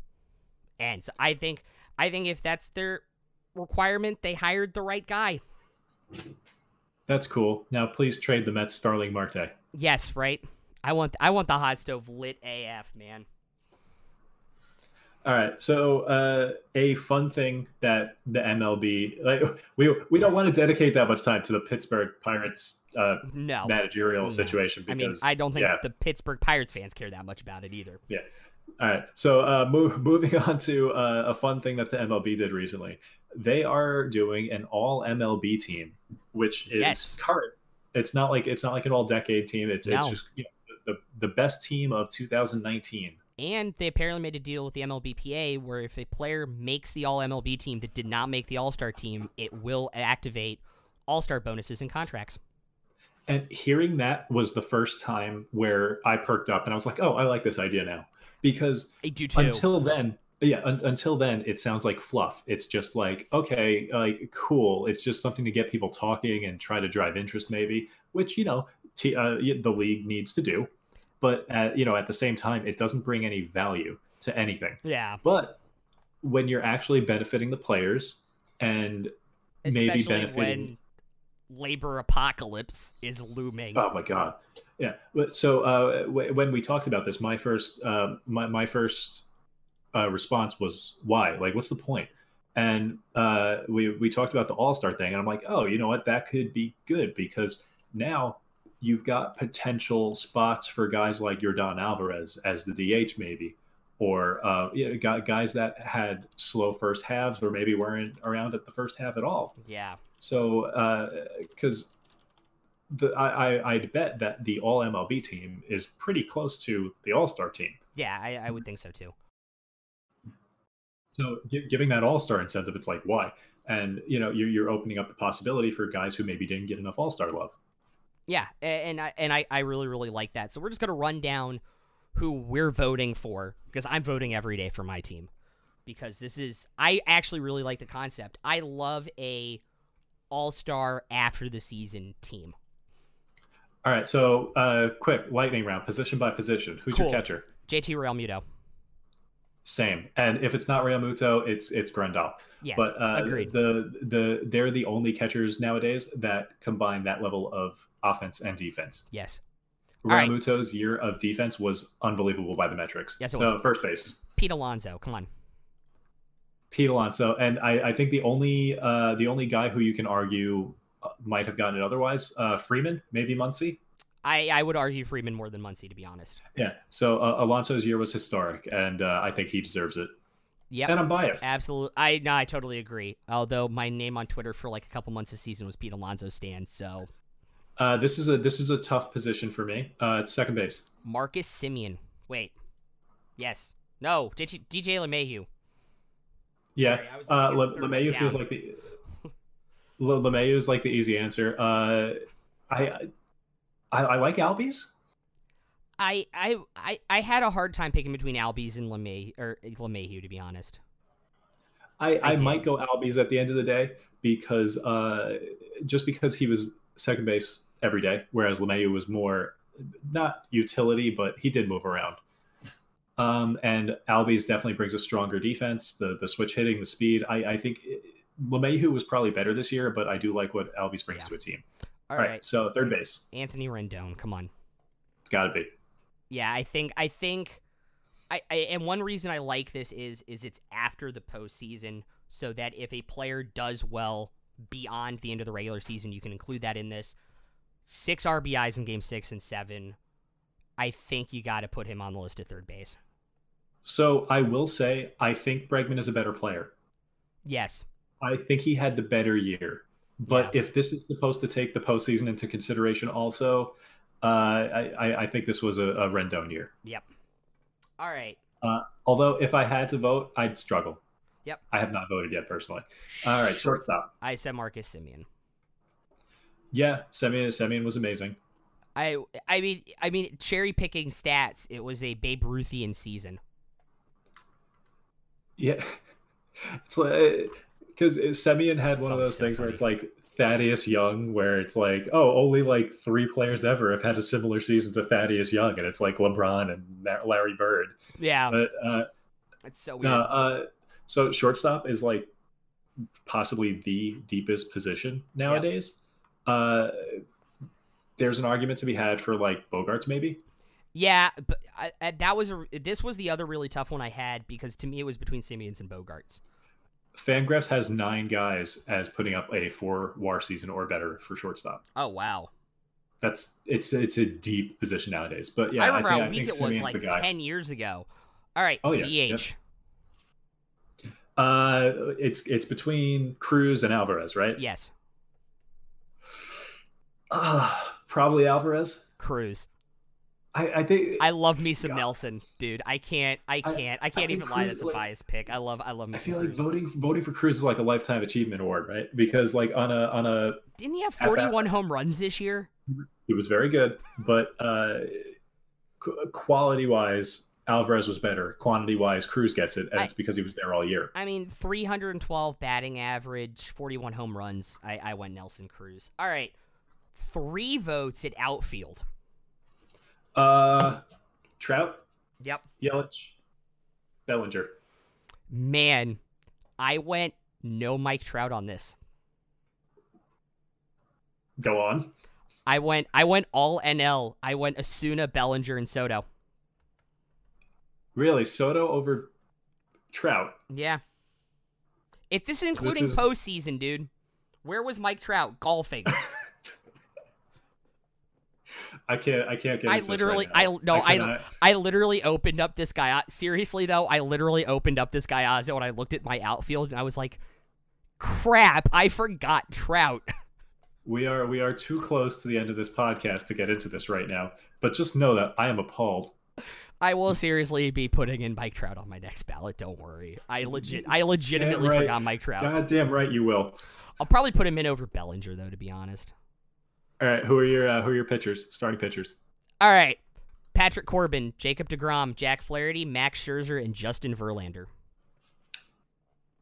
And so I think I think if that's their requirement, they hired the right guy. That's cool. Now please trade the Mets Starling Marte. Yes, right. I want I want the hot stove lit A F, man. All right. So uh, a fun thing that the M L B, like we we don't want to dedicate that much time to the Pittsburgh Pirates uh, no. managerial no. situation. Because, I mean, I don't think yeah. the Pittsburgh Pirates fans care that much about it either. Yeah. All right. So uh, move, moving on to uh, a fun thing that the M L B did recently. They are doing an all M L B team, which is yes. current. It's not like it's not like an all decade team. It's no. it's just you know, the the best team of two thousand nineteen. And they apparently made a deal with the M L B P A where if a player makes the all M L B team that did not make the All Star team, it will activate All Star bonuses and contracts. And hearing that was the first time where I perked up and I was like, oh, I like this idea now, because I do too. until then. Yeah, un- until then, it sounds like fluff. It's just like, okay, like cool. It's just something to get people talking and try to drive interest, maybe, which, you know, t- uh, the league needs to do. But, uh, you know, at the same time, it doesn't bring any value to anything. Yeah. But when you're actually benefiting the players and especially maybe benefiting when labor apocalypse is looming. Oh, my God. Yeah. So uh, w- when we talked about this, my first uh, my, my first. Uh, response was, why? Like, what's the point? And uh, we we talked about the All-Star thing, and I'm like, oh, you know what? That could be good because now you've got potential spots for guys like Yordan Alvarez as the D H maybe, or uh, you know, got guys that had slow first halves or maybe weren't around at the first half at all. Yeah. So because uh, I, I, I'd bet that the All-M L B team is pretty close to the All-Star team. Yeah, I, I would think so too. So giving that all-star incentive, it's like, why? And, you know, you're, you're opening up the possibility for guys who maybe didn't get enough all-star love. Yeah, and I and I, I really, really like that. So we're just going to run down who we're voting for, because I'm voting every day for my team. Because this is, I actually really like the concept. I love a all-star after the season team. All right, so uh, quick lightning round, position by position. Who's cool. your catcher? J T Realmuto. Same, and if it's not Realmuto, it's it's Grandal. Yes, but uh, agreed. The the they're the only catchers nowadays that combine that level of offense and defense. Yes. Realmuto's right. year of defense was unbelievable by the metrics. Yes, it so was. First base. Pete Alonso, come on. Pete Alonso, and I, I think the only uh, the only guy who you can argue might have gotten it otherwise, uh, Freeman, maybe Muncy. I, I would argue Freeman more than Muncy, to be honest. Yeah, so uh, Alonso's year was historic, and uh, I think he deserves it. Yeah, and I'm biased. Absolutely, I no, I totally agree. Although my name on Twitter for like a couple months this season was Pete Alonso Stan, so. Uh, this is a this is a tough position for me. Uh, it's second base. Marcus Semien. Wait, yes, no, D J, D J LeMahieu. Yeah, Sorry, uh, Le, LeMahieu feels like the Le, LeMahieu is like the easy answer. Uh, I, I I like Albies. I I I I had a hard time picking between Albies and LeMahieu, or LeMahieu, to be honest. I I, I might go Albies at the end of the day because uh, just because he was second base every day, whereas LeMahieu was more not utility, but he did move around. Um, and Albies definitely brings a stronger defense, the the switch hitting, the speed. I, I think it, LeMahieu was probably better this year, but I do like what Albies brings yeah. to a team. All, All right. right, so third base. Anthony Rendon, come on. It's got to be. Yeah, I think I think I, I and one reason I like this is is it's after the postseason, so that if a player does well beyond the end of the regular season, you can include that in this. Six R B Is in game six and seven. I think you got to put him on the list at third base. So I will say, I think Bregman is a better player. Yes. I think he had the better year. But yeah. if this is supposed to take the postseason into consideration also, uh, I, I, I think this was a, a Rendon year. Yep. All right. Uh, although if I had to vote, I'd struggle. Yep. I have not voted yet personally. All right, shortstop. I said Marcus Semien. Yeah, Semien Semien was amazing. I I mean I mean cherry picking stats. It was a Babe Ruthian season. Yeah, it's like because Semien had That's one of those so things funny. Where it's like Thaddeus Young, where it's like, oh, only like three players ever have had a similar season to Thaddeus Young, and it's like LeBron and Larry Bird. Yeah, but uh, it's so weird. Uh, uh, So shortstop is like possibly the deepest position nowadays. Yep. Uh, there's an argument to be had for like Bogarts maybe. Yeah, but I, I, that was a, this was the other really tough one I had because to me it was between Semien and Bogarts. Fangraphs has nine guys as putting up a four W A R season or better for shortstop. Oh wow, that's it's it's a deep position nowadays. But yeah, I remember I think, how I weak think it Semien's was like ten guy. years ago. All right, oh, T H. Yeah, yeah. Uh, it's it's between Cruz and Alvarez, right? Yes. Uh, probably Alvarez. Cruz. I, I think I love me some God. Nelson, dude. I can't I can't I, I can't I even Cruz, lie. That's a like, biased pick. I love I love me. I some feel Cruz. Like voting voting for Cruz is like a lifetime achievement award, right? Because like on a on a didn't he have forty-one home runs this year? He was very good, but uh, quality wise. Alvarez was better. Quantity-wise, Cruz gets it, and I, it's because he was there all year. I mean, three hundred twelve batting average, forty-one home runs. I, I went Nelson Cruz. All right. Three votes at outfield. Uh, Trout? Yep. Yelich? Bellinger? Man, I went no Mike Trout on this. Go on. I went, I went all N L. I went Osuna, Bellinger, and Soto. Really, Soto over Trout. Yeah. If this is including this is... postseason, dude, where was Mike Trout golfing? I can't. I can't get. I into literally. This right now. I no. I, cannot... I. I literally opened up this guy. Seriously though, I literally opened up this guy Ozzo and I looked at my outfield and I was like, "Crap! I forgot Trout." We are. We are too close to the end of this podcast to get into this right now. But just know that I am appalled. I will seriously be putting in Mike Trout on my next ballot. Don't worry. I legit, I legitimately right. forgot Mike Trout. God damn right you will. I'll probably put him in over Bellinger though, to be honest. All right, who are your uh, who are your pitchers? Starting pitchers. All right, Patrick Corbin, Jacob deGrom, Jack Flaherty, Max Scherzer, and Justin Verlander.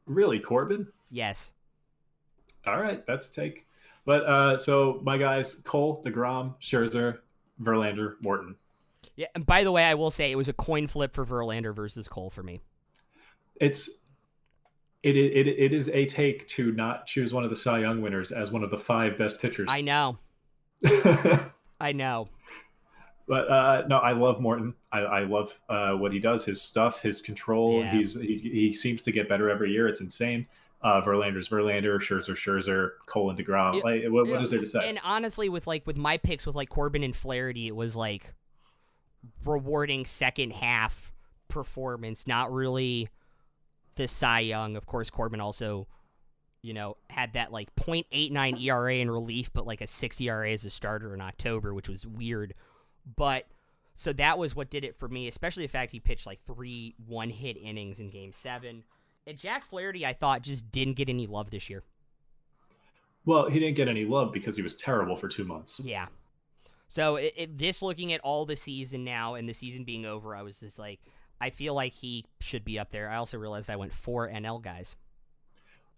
Really, Corbin? Yes. All right, that's a take. But uh, so my guys, Cole, DeGrom, Scherzer, Verlander, Morton. Yeah, and by the way, I will say it was a coin flip for Verlander versus Cole for me. It's it it it is a take to not choose one of the Cy Young winners as one of the five best pitchers. I know. I know. But uh, no, I love Morton. I, I love uh, what he does, his stuff, his control. Yeah. He's he, he seems to get better every year. It's insane. Uh, Verlander's Verlander, Scherzer, Scherzer, Cole and DeGrom. It, like, what, it, what is there to say? And honestly, with like with my picks with like Corbin and Flaherty, it was like rewarding second half performance, not really the Cy Young. Of course, Corbin also, you know, had that like point eight nine E R A in relief, but like a six E R A as a starter in October, which was weird. But so that was what did it for me, especially the fact he pitched like three one-hit innings in game seven. And Jack Flaherty, I thought, just didn't get any love this year. Well, he didn't get any love because he was terrible for two months. Yeah. So it, it, this looking at all the season now and the season being over, I was just like, I feel like he should be up there. I also realized I went four N L guys.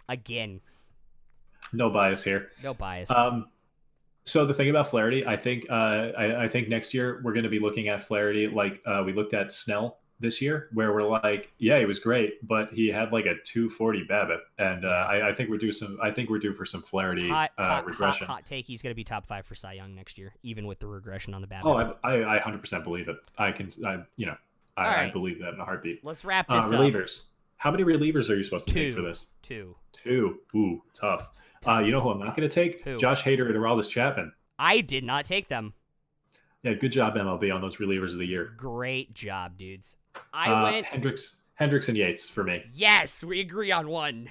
Again. No bias here. No bias. Um, So the thing about Flaherty, I think uh, I, I think next year we're going to be looking at Flaherty like uh, we looked at Snell this year, where we're like, yeah, he was great, but he had like a two forty BABIP, and uh, I, I think we're due some. I think we're due for some Flaherty hot, uh, hot, regression. Hot, hot take: he's going to be top five for Cy Young next year, even with the regression on the BABIP. Oh, I I one hundred percent believe it. I can, I, you know, I, right. I believe that in a heartbeat. Let's wrap this uh, relievers. up. Relievers. How many relievers are you supposed to Two. take for this? Two. Two. Ooh, tough. Uh, you know who I'm not going to take? Who? Josh Hader and Aroldis Chapman. I did not take them. Yeah, good job, M L B, on those relievers of the year. Great job, dudes. I uh, went... Hendricks, Hendricks and Yates for me. Yes, we agree on one.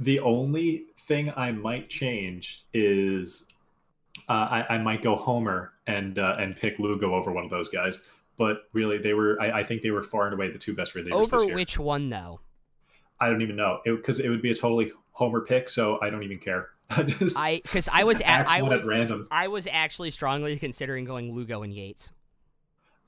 The only thing I might change is uh, I, I might go Homer and uh, and pick Lugo over one of those guys. But really, they were. I, I think they were far and away the two best relievers over this year. Which one, though? I don't even know, because it, it would be a totally... Homer pick, so I don't even care. I just I because I was at I was at random. I was actually strongly considering going Lugo and Yates.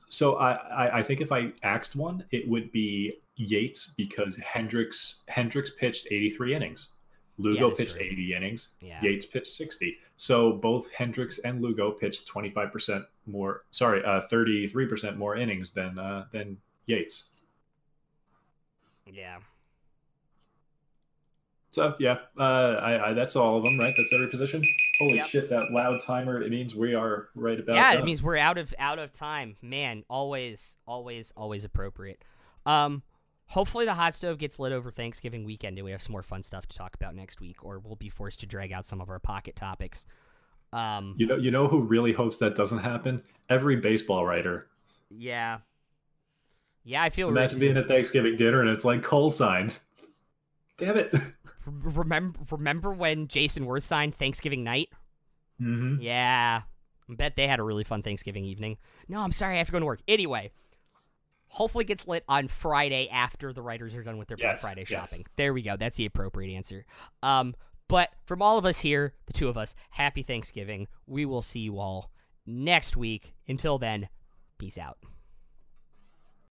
So I, I I think if I axed one, it would be Yates, because Hendricks Hendricks pitched eighty-three innings, Lugo yeah, pitched true. eighty innings, yeah. Yates pitched sixty. So both Hendricks and Lugo pitched twenty-five percent more. Sorry, uh, thirty-three percent more innings than uh, than Yates. Yeah. So, yeah, uh, I, I, that's all of them, right? That's every position. Holy yep. shit, that loud timer, it means we are right about Yeah, done. It means we're out of out of time. Man, always, always, always appropriate. Um, hopefully the hot stove gets lit over Thanksgiving weekend and we have some more fun stuff to talk about next week, or we'll be forced to drag out some of our pocket topics. Um, you know, you know who really hopes that doesn't happen? Every baseball writer. Yeah. Yeah, I feel... Imagine really- being at Thanksgiving dinner and it's like Cole signed. Damn it. Remember, remember when Jason Worth signed Thanksgiving night? Mm-hmm. Yeah. I bet they had a really fun Thanksgiving evening. No, I'm sorry. I have to go to work. Anyway, hopefully it gets lit on Friday after the writers are done with their yes, Friday shopping. Yes. There we go. That's the appropriate answer. Um, but from all of us here, the two of us, happy Thanksgiving. We will see you all next week. Until then, peace out.